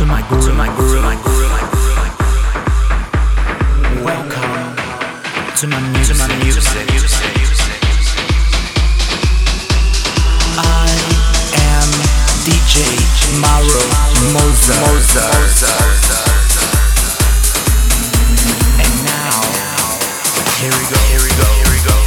to my groove, to my groove, to my groove. Welcome to my music, to my music. I am DJ Mauro Mozart. And now, here we go, here we go, here we go.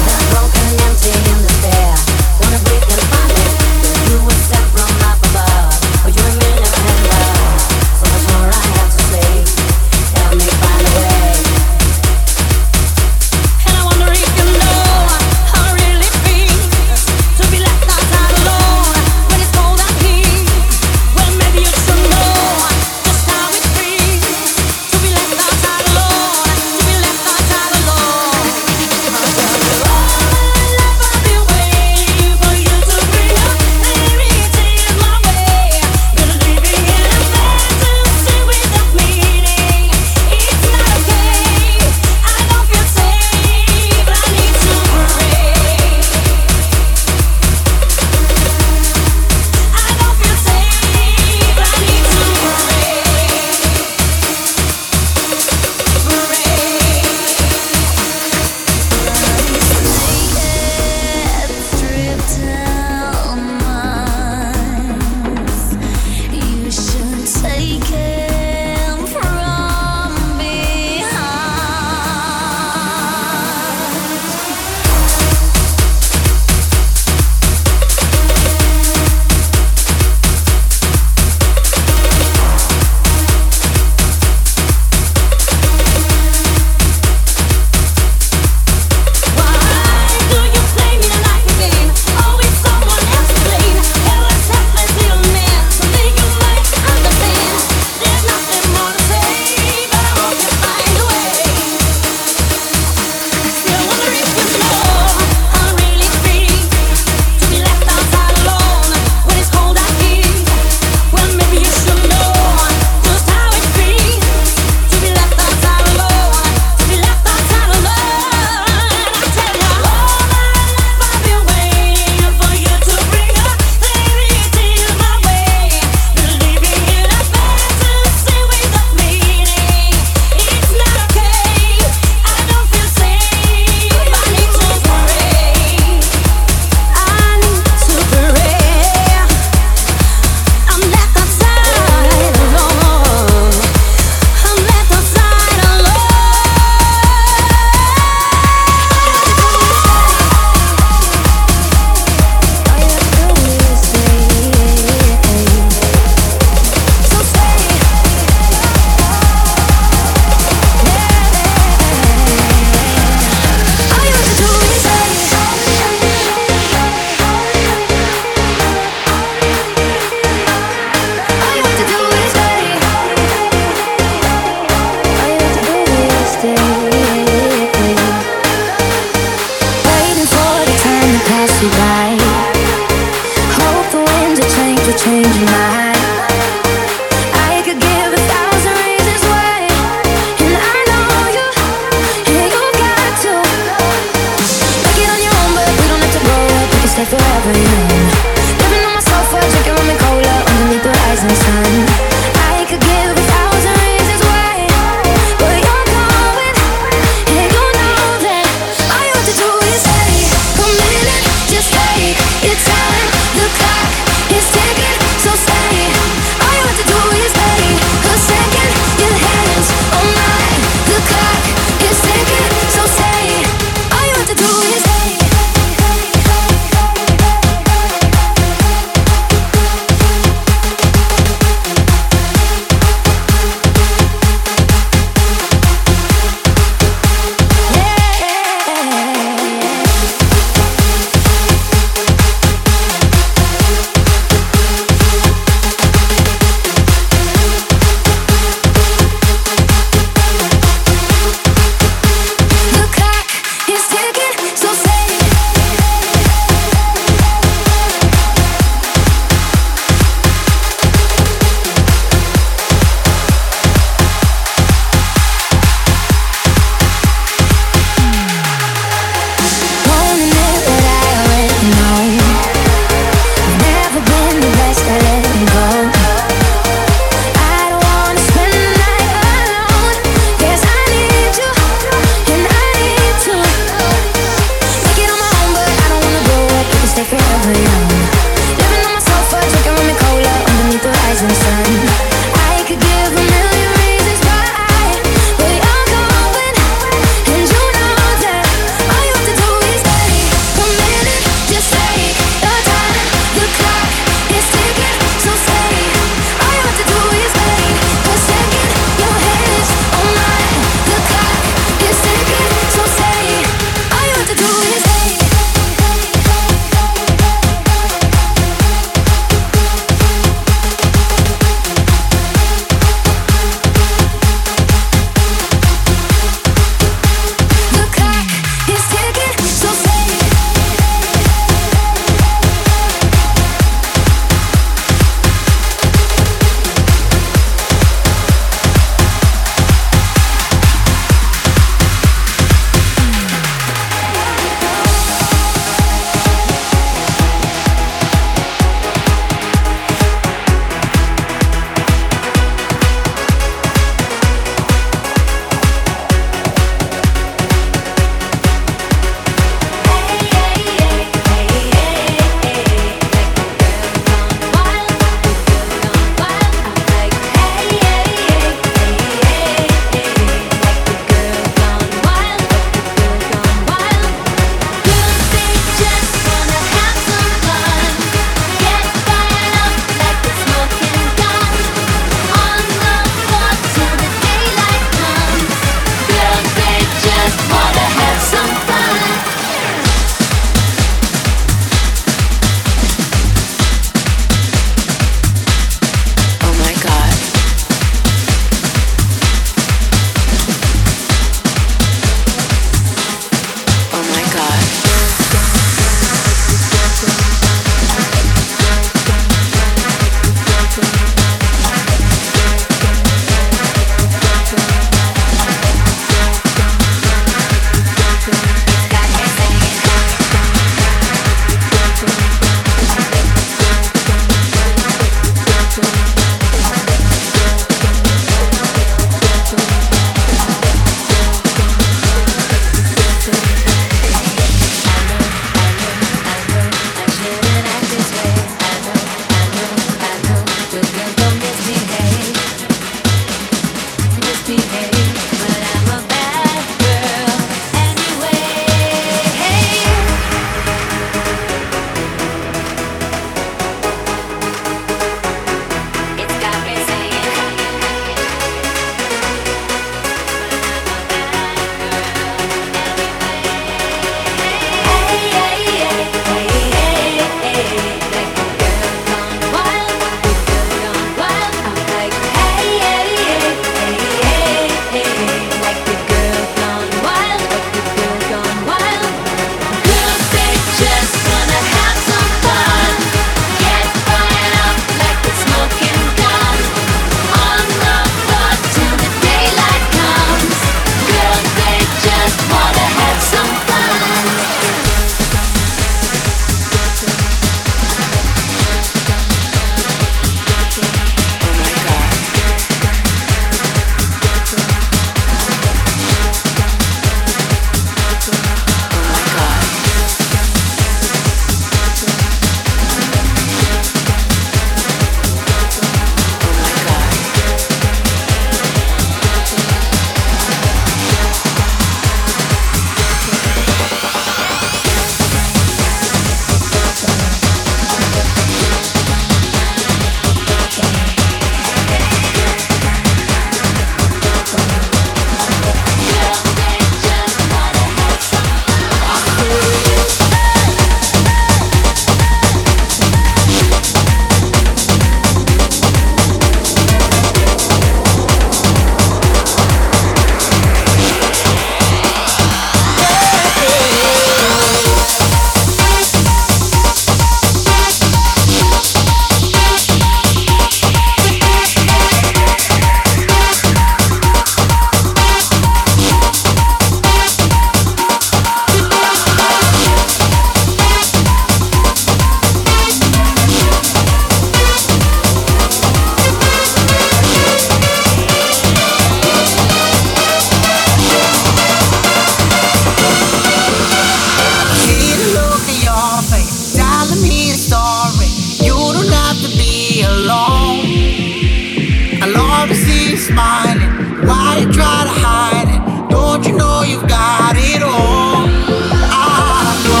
smiling? Why you try to hide it? Don't you know you've got it all? I know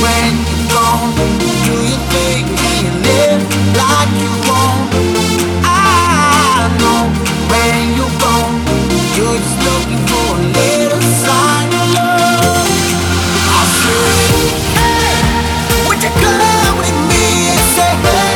when you're gone, do you think you live like you want? I know when you're gone, you're just looking for a little sign of love. I say, hey, would you come with me and say, hey,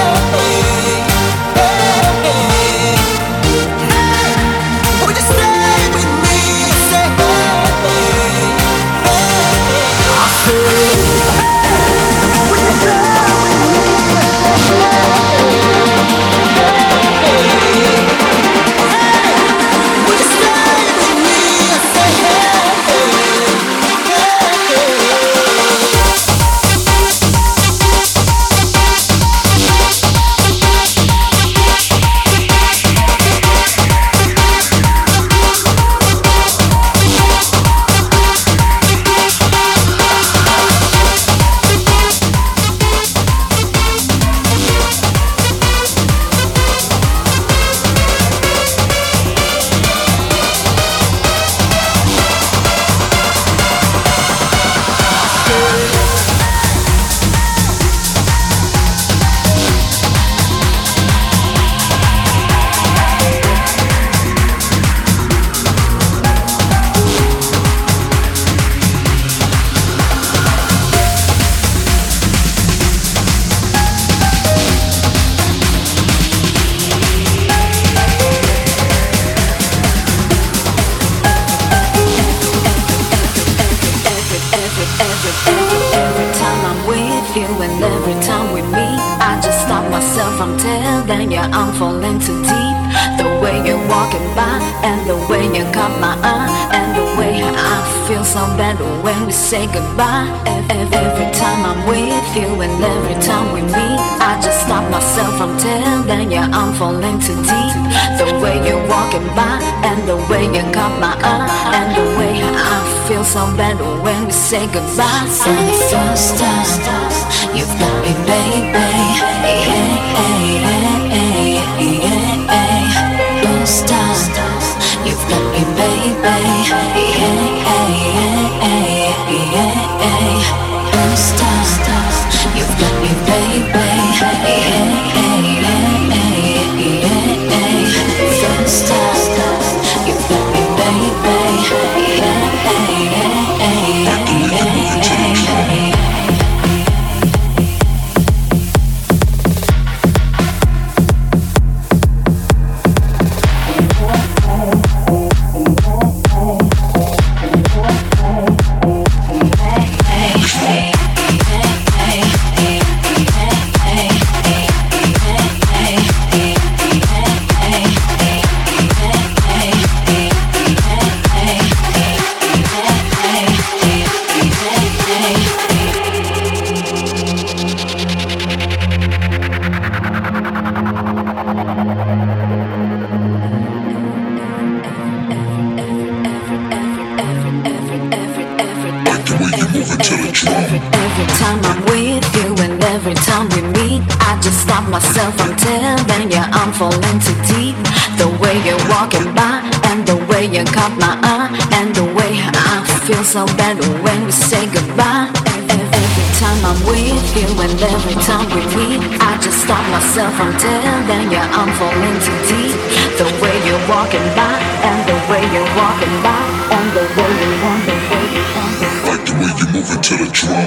say goodbye. Every time I'm with you and every time we meet, I just stop myself from telling you I'm falling too deep. The way you're walking by and the way you caught my eye and the way I feel so bad when we say goodbye. Since the first time you've got me, baby. First time you've got me, baby. First time you've got me, baby. First time you've got me, baby. So bad when we say goodbye. Every time I'm with you and every time we meet, I just stop myself from telling you I'm falling too deep. The way you're walking by and the way you're walking by and the way you want, the way you want, the way you want. Like the way you move it to the drum.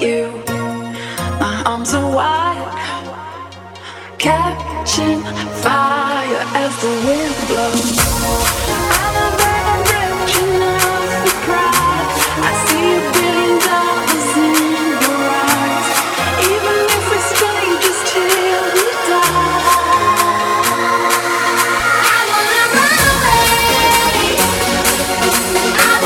you. My arms are wide, catching fire as the wind blows. I'm a resurrection of the pride. I see you being dark in your eyes. Even if we stay just till we die. You and I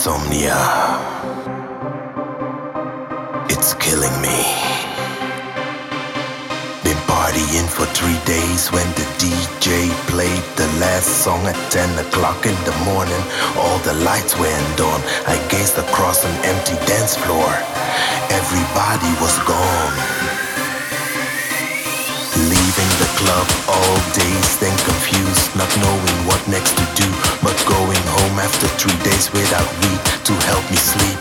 Insomnia. It's killing me. Been partying for 3 days when the DJ played the last song at 10 o'clock in the morning. All the lights went on. I gazed across an empty dance floor. Everybody was gone. Leaving the club all dazed and confused, not knowing what next to do, but going home after 3 days without weed to help me sleep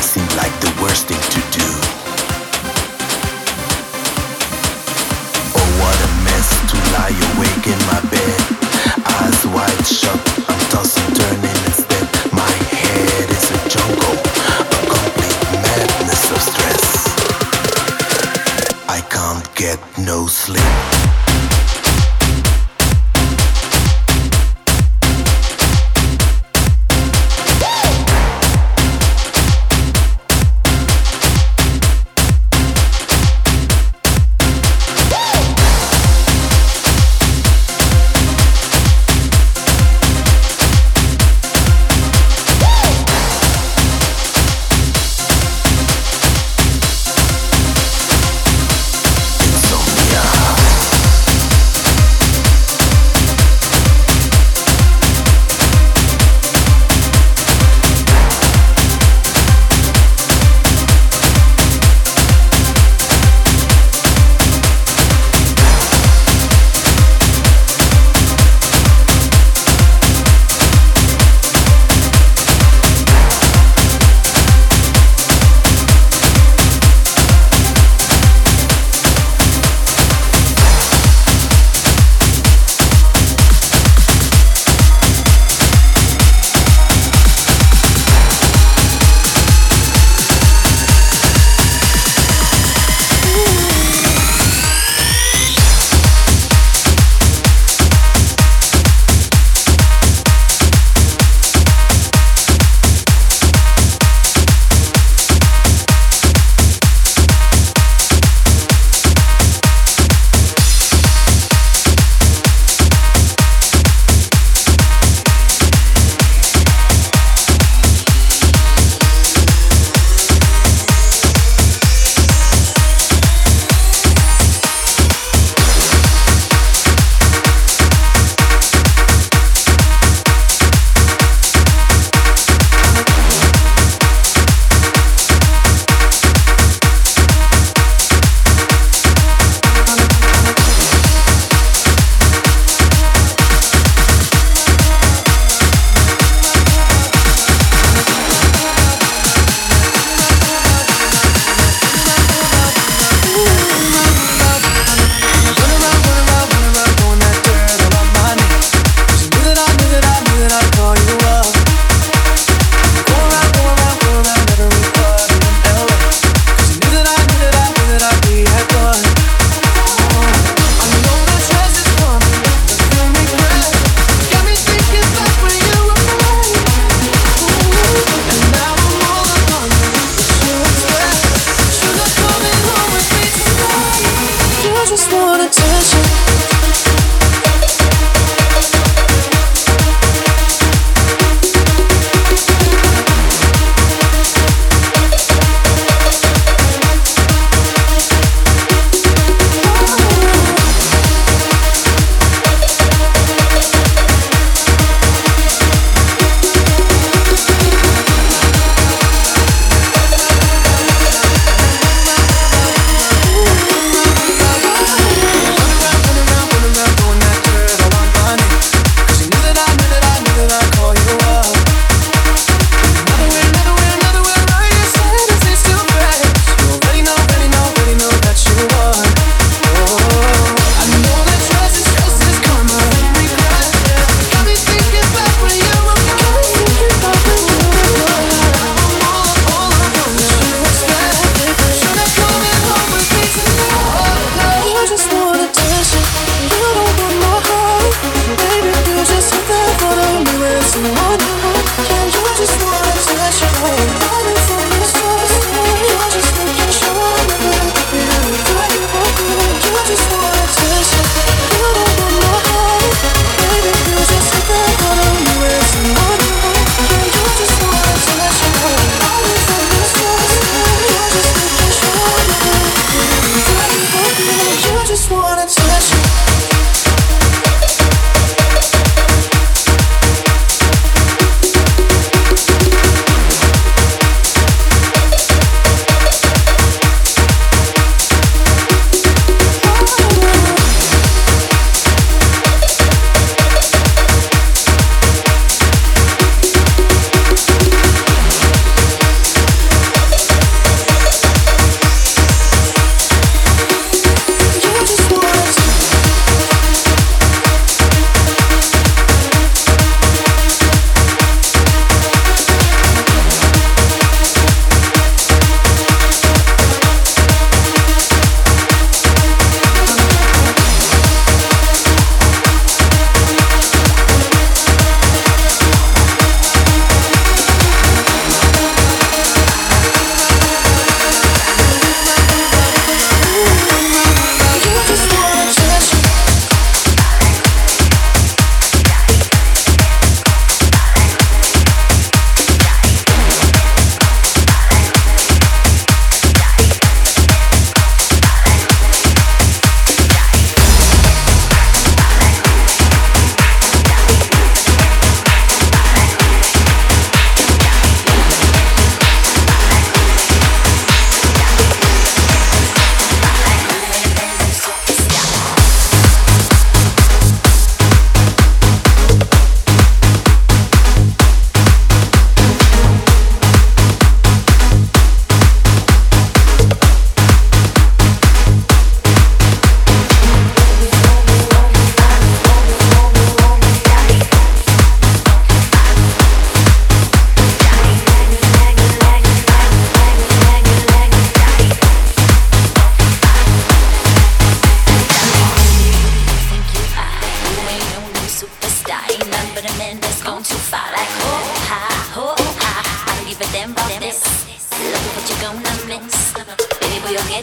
seemed like the worst thing to do. Oh, what a mess to lie awake in my bed, eyes wide shut, I'm tossing, turning instead. My head is a jungle, a complete madness of stress. I can't get no sleep.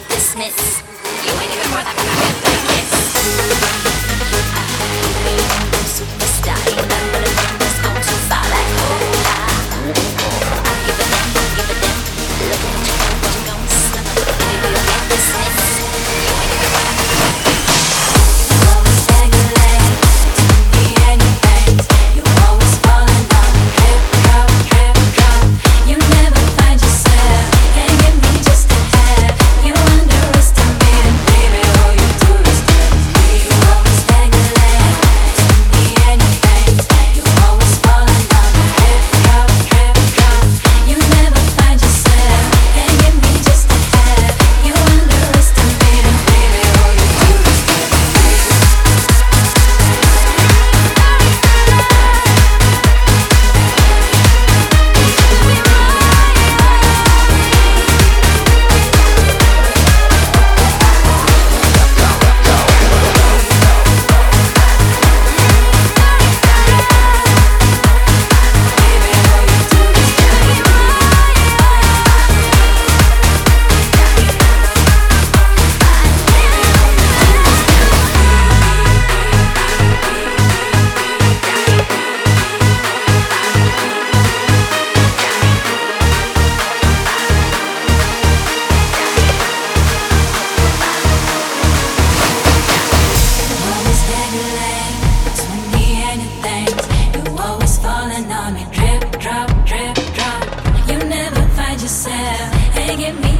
head dismiss. You ain't even worth a kiss. I'm superstar, you never let this go too far. Like oh, I give a damn, look at you, what you gon' slip. You head dismiss. You ain't even worth a kiss. You always bag a leg, took me and you banged. You always falling down, hip hop, you never.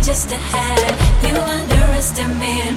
Just ahead, you underestimate.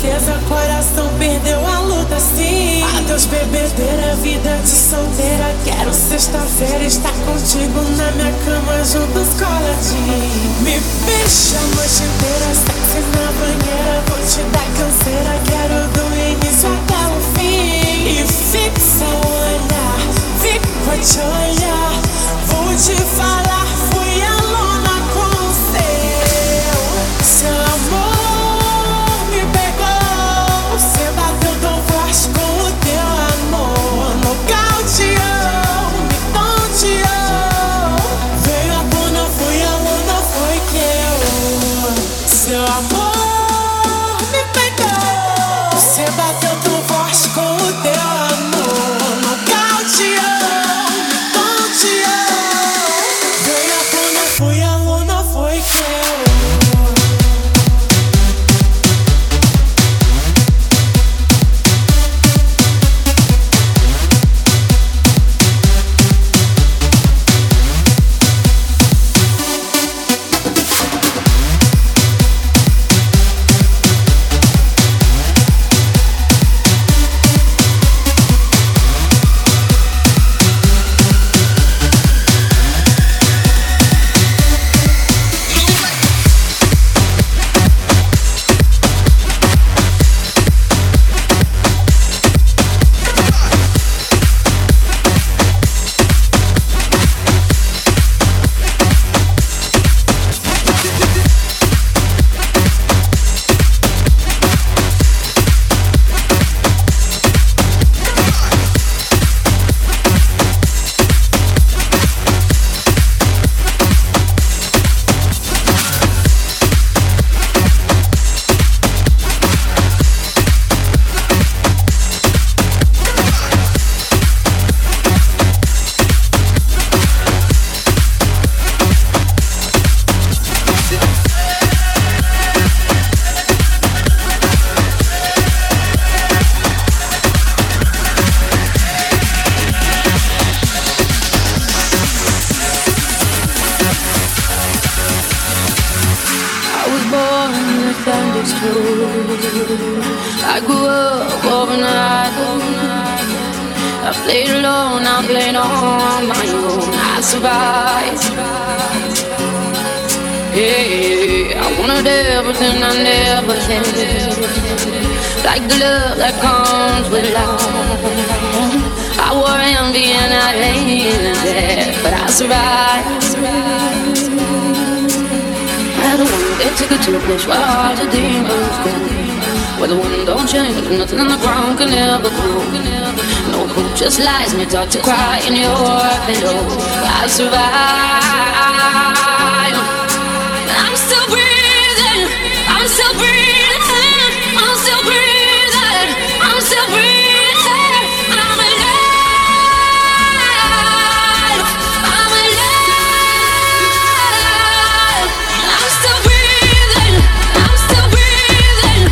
tristeza, coração perdeu a luta, sim. Adeus bebedeira, vida de solteira. Quero sexta-feira estar contigo na minha cama, juntos coladinho. Me beija a noite inteira, sexy na banheira. Vou te dar canseira, quero do início até o fim. E fixa o olhar, fico a te olhar. Vou te falar, fui aluna com o seu. Seu amor me pegou, você bateu tão forte com o teu amor. Nocauteou, me tonteou. Veio à tona, fui aluna, foi que eu. Seu amor me pegou, você bateu tão forte com o teu amor. Nocauteou. Nothing on the ground can ever grow. No hope just lies me dark to cry in your pillow. I survive. I'm still breathing. I'm still breathing. I'm still breathing. I'm still breathing. I'm alive. I'm alive. I'm still breathing. I'm still breathing.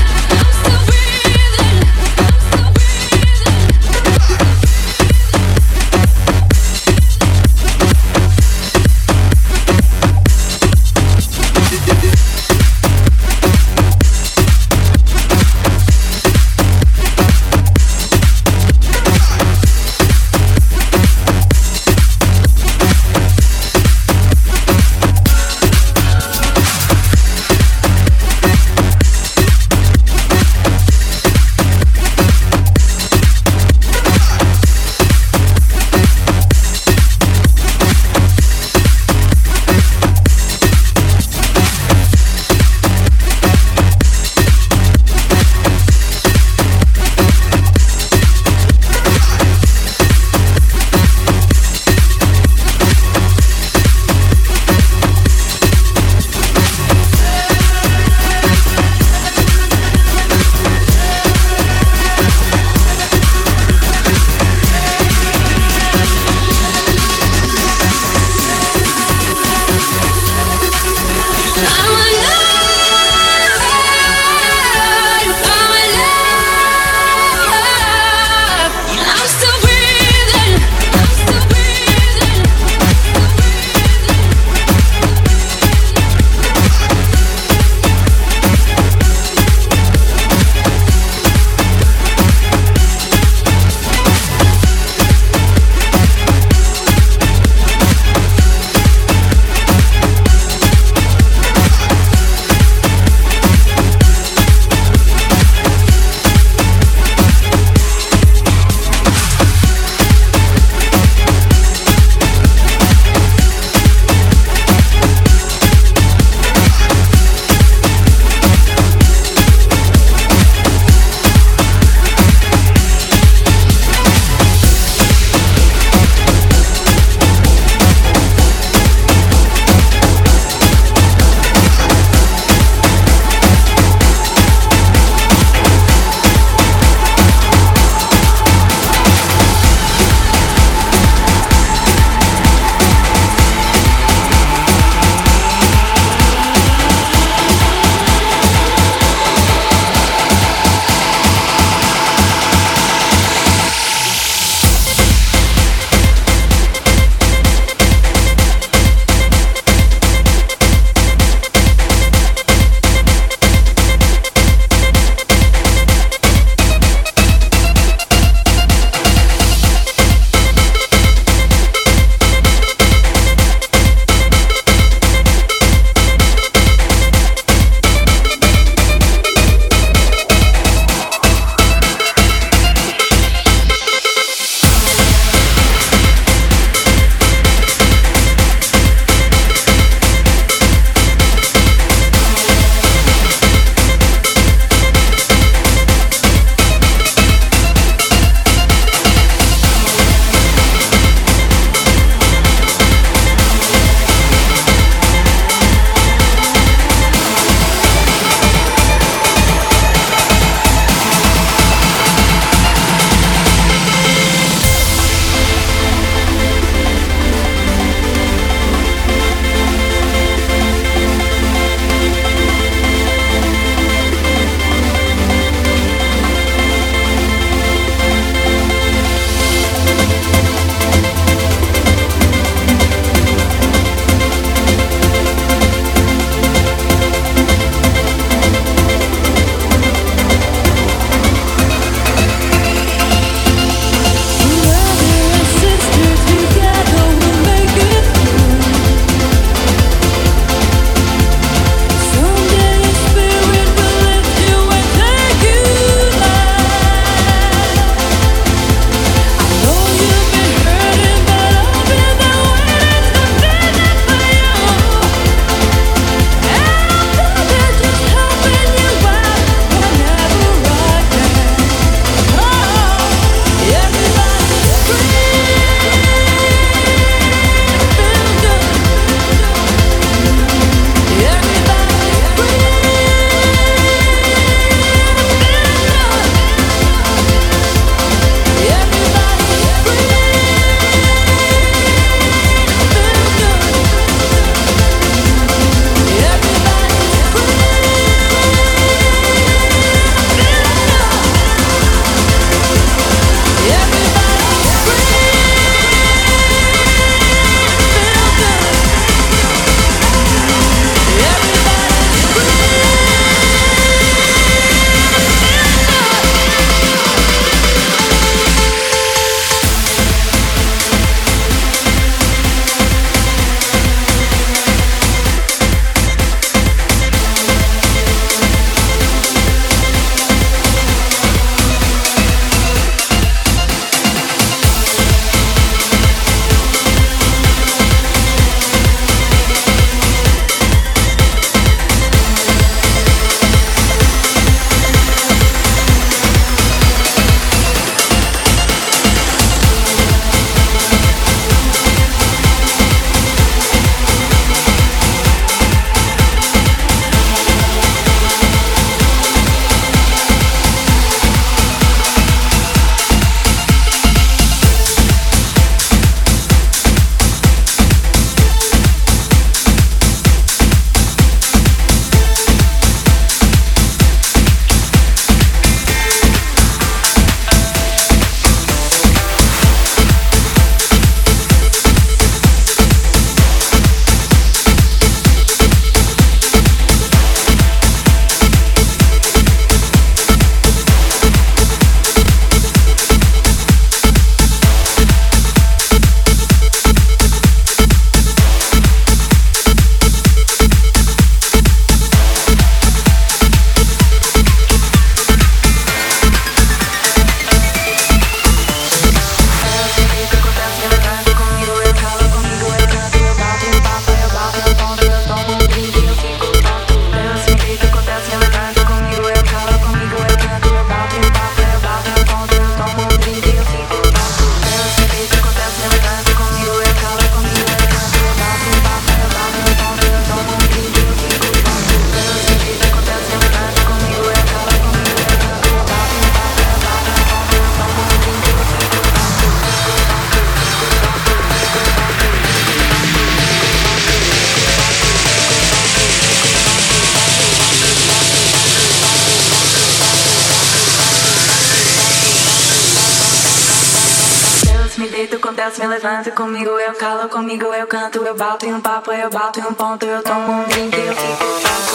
jeito acontece, me levanto comigo, eu calo comigo, eu canto, eu bato em um papo, eu bato em um ponto, eu tomo um drink e eu fico fraco.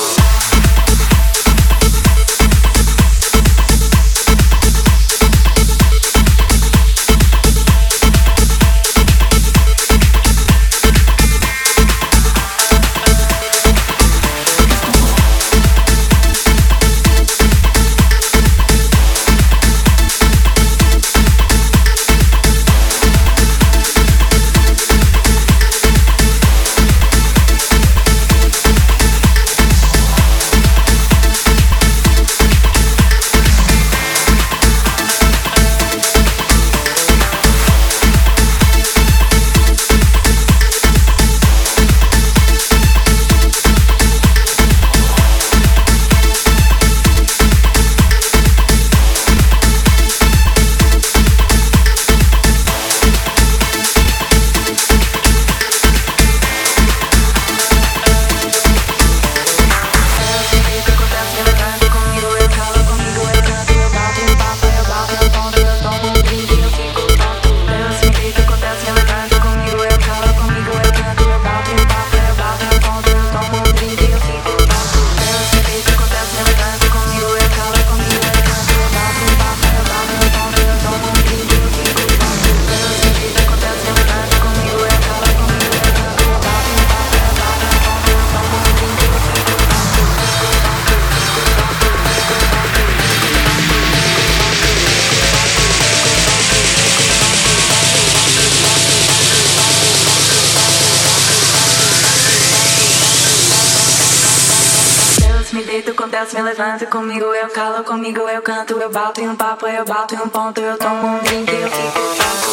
Me levanto comigo, eu calo comigo, eu canto, eu bato em um papo, eu bato em um ponto, eu tomo um drink e eu fico fraco.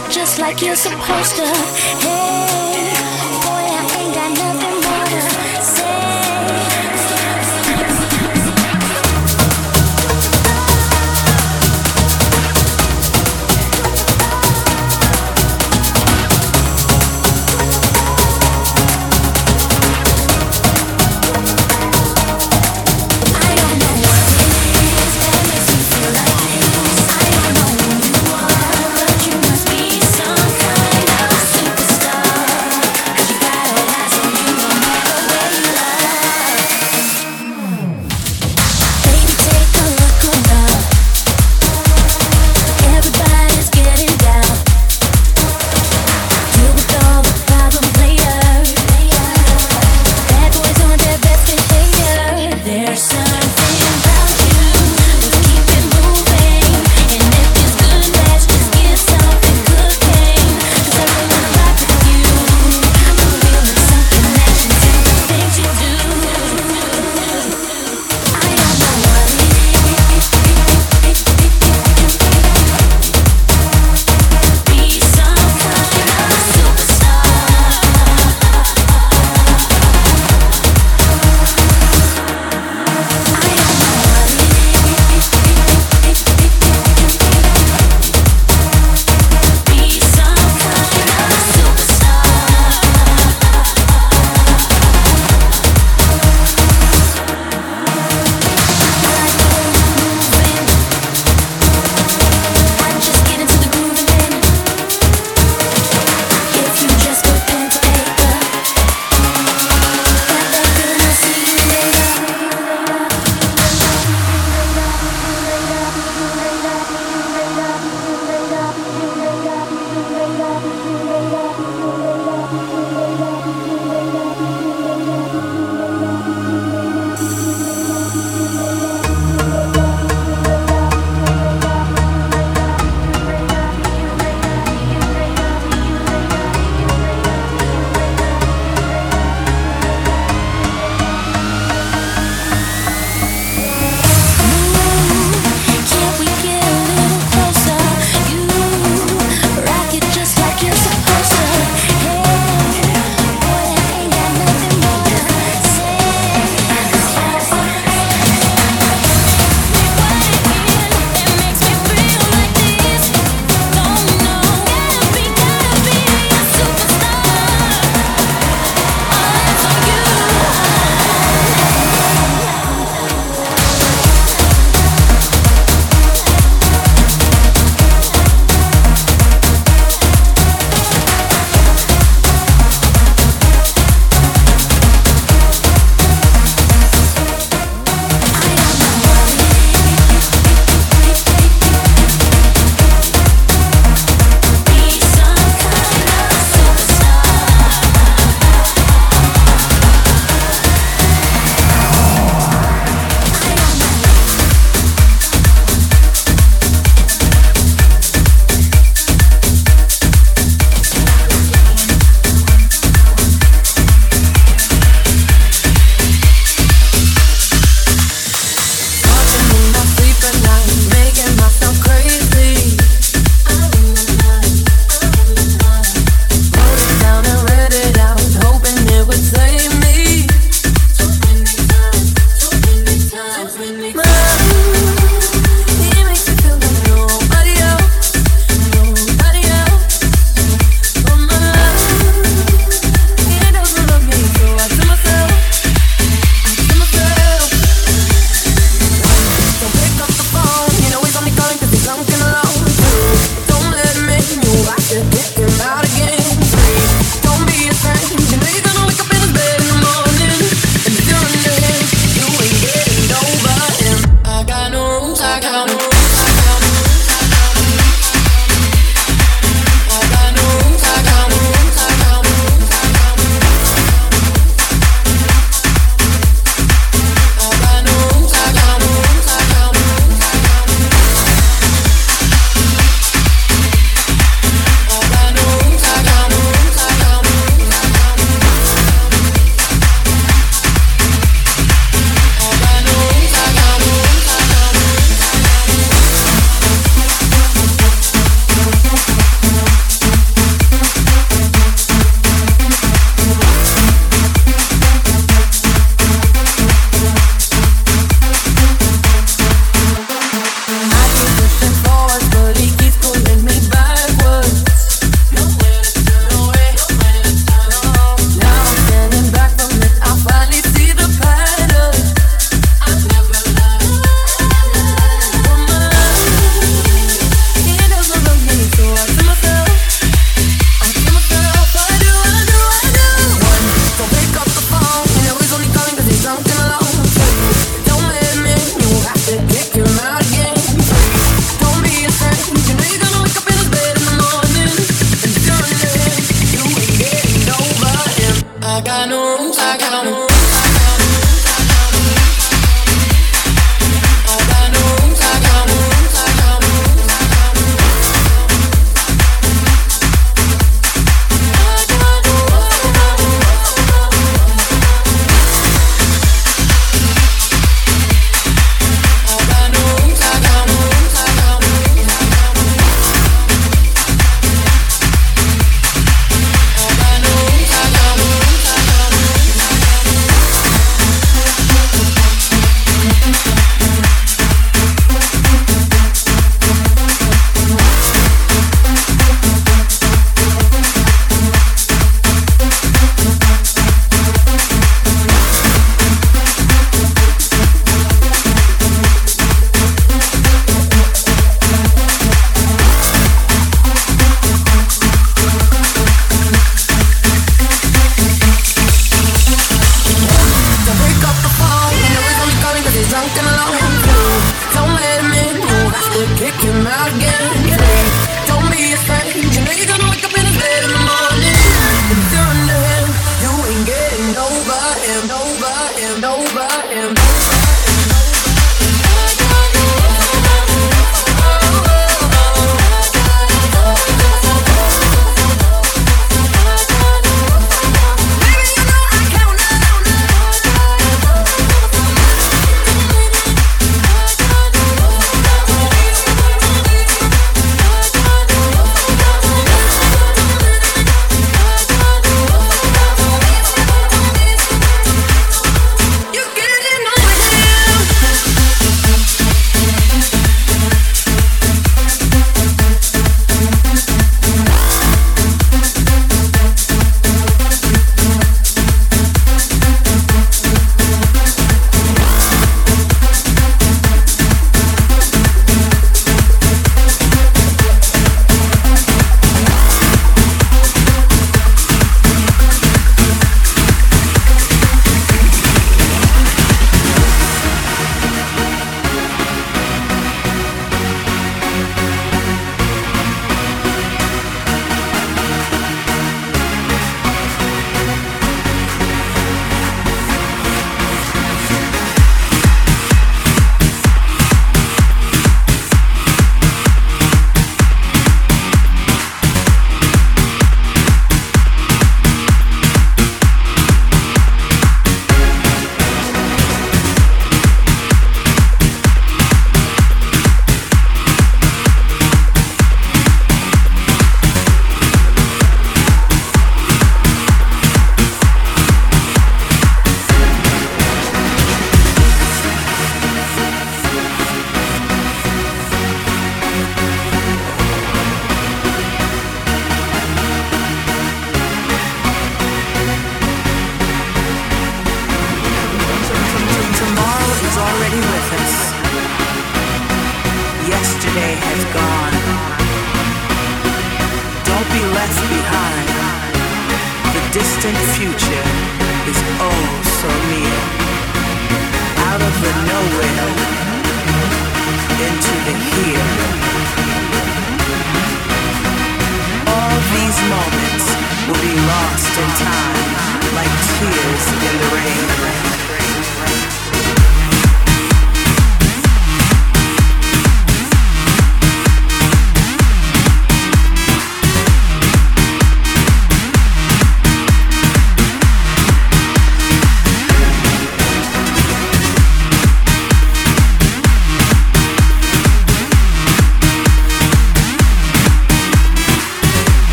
take it just like you're supposed to. Hey, boy, I ain't got nothing more to say.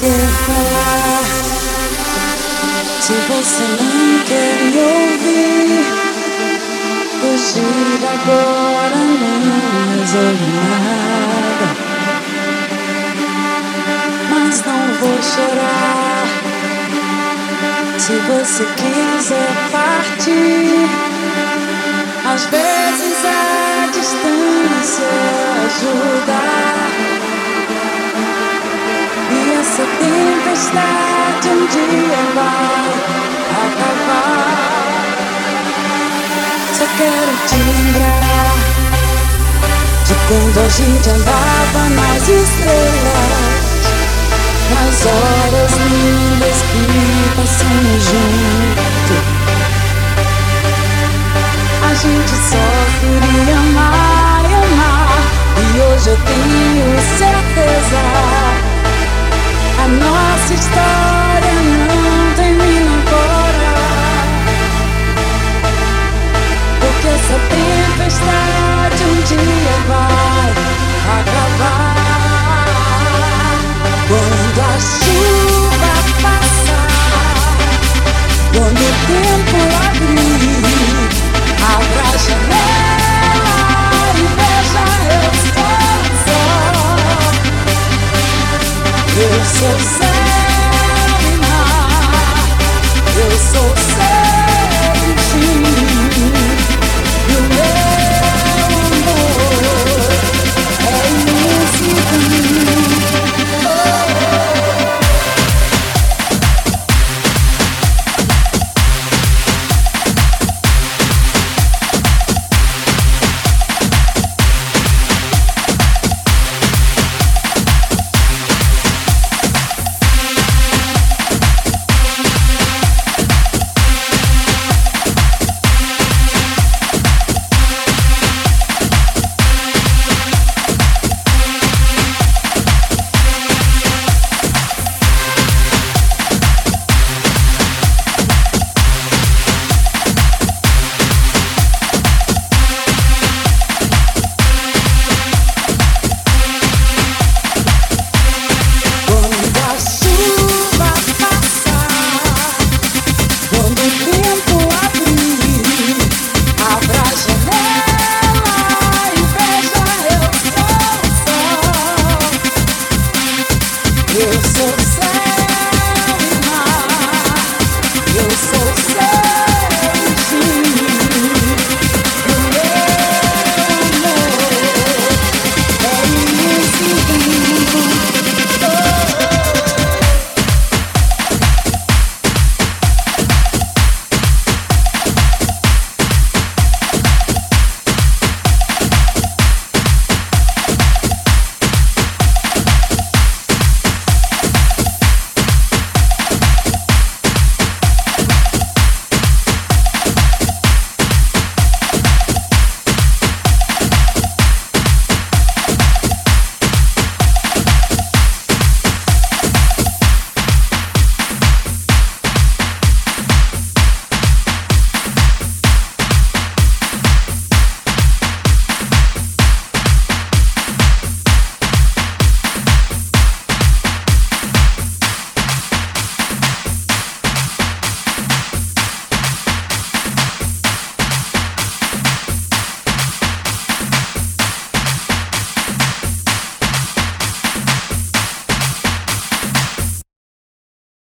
quer falar, se você não quer me ouvir, fugir agora não resolve nada. Mas não vou chorar, se você quiser partir, às vezes a distância ajuda. Essa tempestade um dia vai acabar. Só quero te lembrar de quando a gente andava nas estrelas, nas horas lindas que passamos juntos. A gente só queria amar e amar, e hoje eu tenho certeza. A nossa história não termina agora, porque essa tempestade um dia vai acabar. Quando a chuva passar, quando o tempo abrir, abra a janela e veja eu estou só. Eu sou céu e mar, eu sou céu.